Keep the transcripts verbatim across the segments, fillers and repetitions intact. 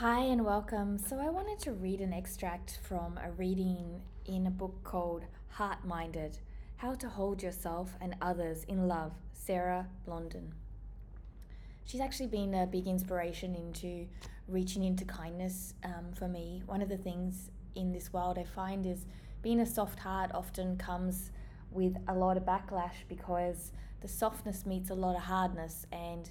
Hi and welcome. So I wanted to read an extract from a reading in a book called Heartminded, How to Hold Yourself and Others in Love, Sarah Blondin. She's actually been a big inspiration into reaching into kindness um, for me. One of the things in this world I find is being a soft heart often comes with a lot of backlash because the softness meets a lot of hardness, and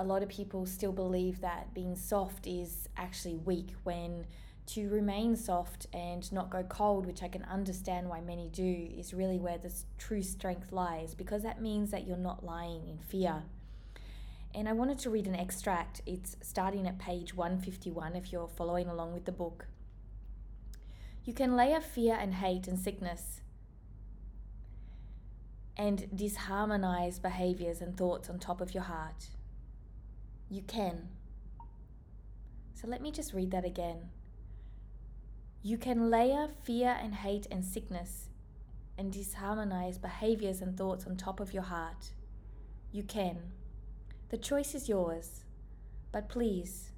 a lot of people still believe that being soft is actually weak, when to remain soft and not go cold, which I can understand why many do, is really where the true strength lies, because that means that you're not lying in fear. And I wanted to read an extract. It's starting at page one fifty-one if you're following along with the book. You can layer fear and hate and sickness and disharmonized behaviors and thoughts on top of your heart. You can. So let me just read that again. You can layer fear and hate and sickness and disharmonized behaviors and thoughts on top of your heart. You can. The choice is yours. But please,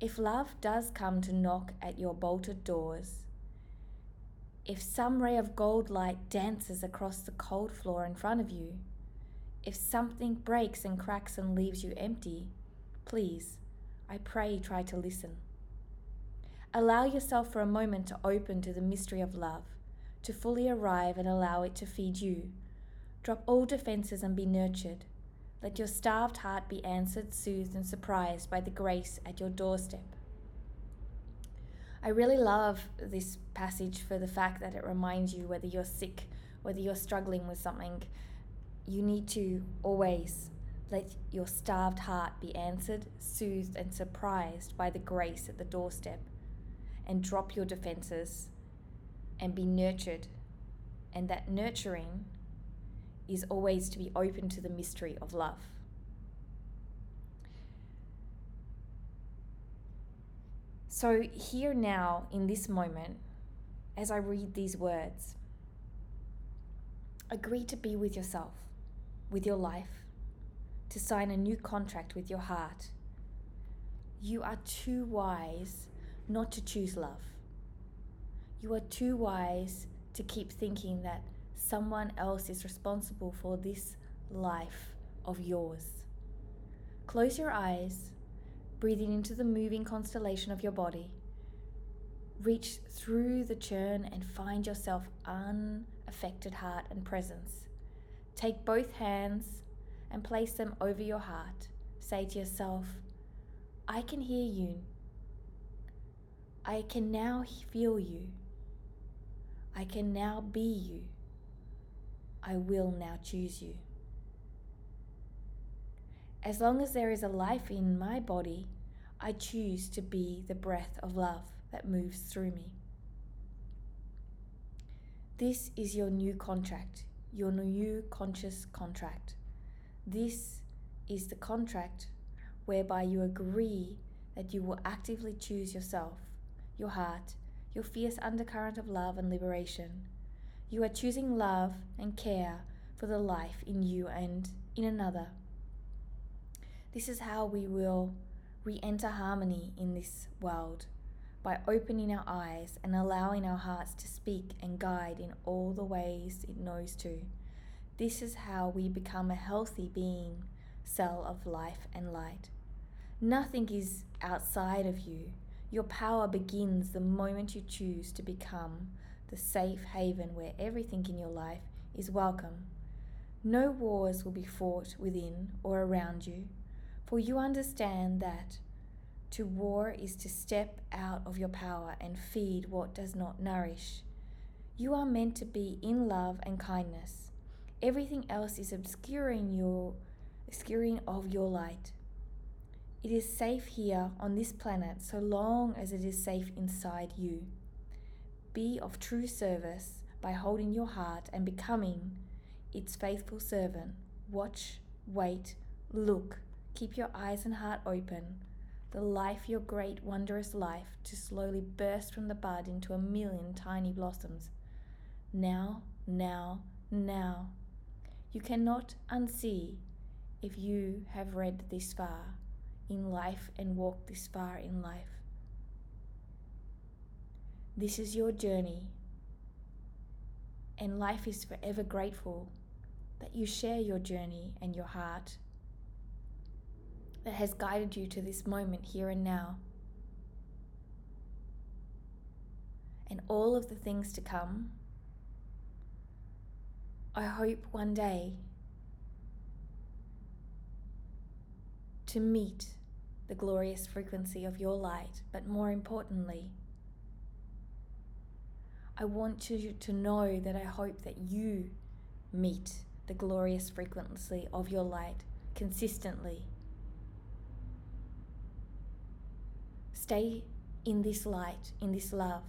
if love does come to knock at your bolted doors, if some ray of gold light dances across the cold floor in front of you, if something breaks and cracks and leaves you empty, please, I pray, try to listen. Allow yourself for a moment to open to the mystery of love, to fully arrive and allow it to feed you. Drop all defenses and be nurtured. Let your starved heart be answered, soothed and surprised by the grace at your doorstep. I really love this passage for the fact that it reminds you, whether you're sick, whether you're struggling with something, you need to always let your starved heart be answered, soothed and surprised by the grace at the doorstep, and drop your defenses and be nurtured. And that nurturing is always to be open to the mystery of love. So here now, in this moment, as I read these words, agree to be with yourself, with your life, to sign a new contract with your heart. You are too wise not to choose love. You are too wise to keep thinking that someone else is responsible for this life of yours. Close your eyes, breathing into the moving constellation of your body. Reach through the churn and find yourself unaffected heart and presence. Take both hands and place them over your heart. Say to yourself, I can hear you. I can now feel you. I can now be you. I will now choose you. As long as there is a life in my body, I choose to be the breath of love that moves through me. This is your new contract, your new conscious contract. This is the contract whereby you agree that you will actively choose yourself, your heart, your fierce undercurrent of love and liberation. You are choosing love and care for the life in you and in another. This is how we will re-enter harmony in this world, by opening our eyes and allowing our hearts to speak and guide in all the ways it knows to. This is how we become a healthy being, cell of life and light. Nothing is outside of you. Your power begins the moment you choose to become the safe haven where everything in your life is welcome. No wars will be fought within or around you, for you understand that to war is to step out of your power and feed what does not nourish. You are meant to be in love and kindness. Everything else is obscuring your, obscuring of your light. It is safe here on this planet so long as it is safe inside you. Be of true service by holding your heart and becoming its faithful servant. Watch, wait, look, keep your eyes and heart open. The life, your great wondrous life, to slowly burst from the bud into a million tiny blossoms. Now, now, now. You cannot unsee if you have read this far. in life and walked this far in life. This is your journey, and life is forever grateful that you share your journey and your heart that has guided you to this moment here and now. And all of the things to come, I hope one day to meet the glorious frequency of your light, but more importantly, I want you to know that I hope that you meet the glorious frequency of your light consistently. Stay in this light, in this love.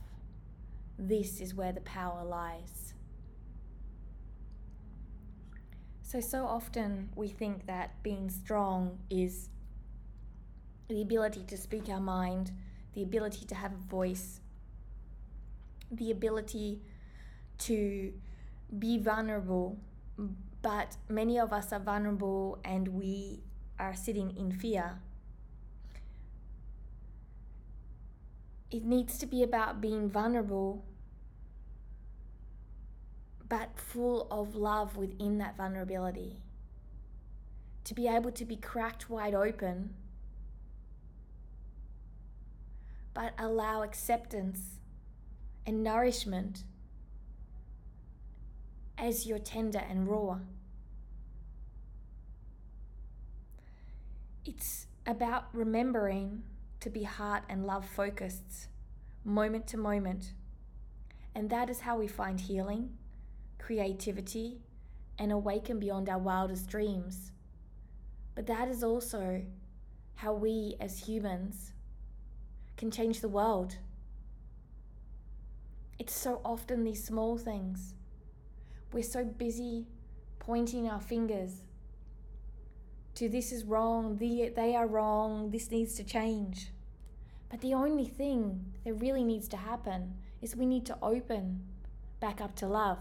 This is where the power lies. So, so often we think that being strong is the ability to speak our mind, the ability to have a voice, the ability to be vulnerable. But many of us are vulnerable and we are sitting in fear. It needs to be about being vulnerable, but full of love within that vulnerability. To be able to be cracked wide open, but allow acceptance and nourishment as you're tender and raw. It's about remembering to be heart and love focused, moment to moment. And that is how we find healing, creativity, and awaken beyond our wildest dreams. But that is also how we as humans can change the world. It's so often these small things. We're so busy pointing our fingers to this is wrong, the, they are wrong, this needs to change. But the only thing that really needs to happen is we need to open back up to love.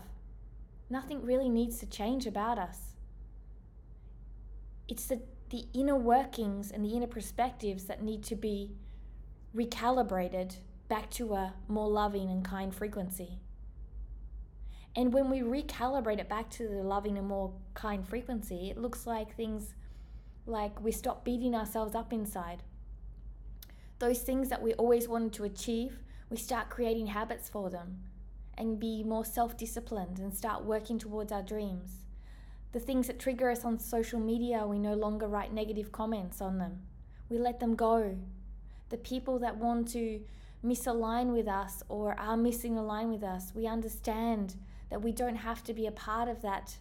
Nothing really needs to change about us. It's the, the inner workings and the inner perspectives that need to be recalibrated back to a more loving and kind frequency. And when we recalibrate it back to the loving and more kind frequency, it looks like things like we stop beating ourselves up inside. Those things that we always wanted to achieve, we start creating habits for them and be more self-disciplined and start working towards our dreams. The things that trigger us on social media, we no longer write negative comments on them. We let them go. The people that want to misalign with us or are missing a line with us, we understand that we don't have to be a part of that,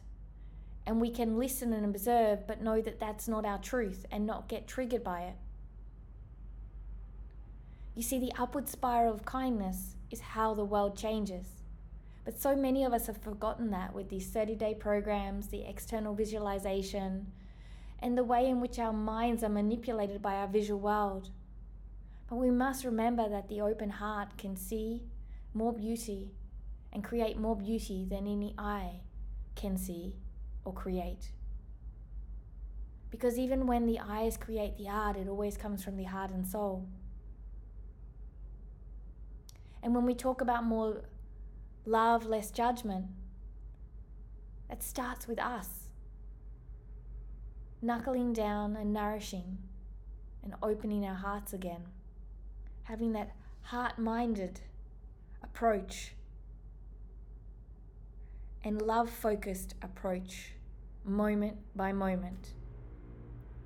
and we can listen and observe but know that that's not our truth and not get triggered by it. You see, the upward spiral of kindness is how the world changes. But so many of us have forgotten that with these thirty-day programs, the external visualization, and the way in which our minds are manipulated by our visual world. But we must remember that the open heart can see more beauty and create more beauty than any eye can see or create. Because even when the eyes create the art, it always comes from the heart and soul. And when we talk about more love, less judgment, that starts with us. Knuckling down and nourishing and opening our hearts again. Having that heart-minded approach and love-focused approach, moment by moment.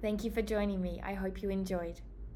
Thank you for joining me. I hope you enjoyed.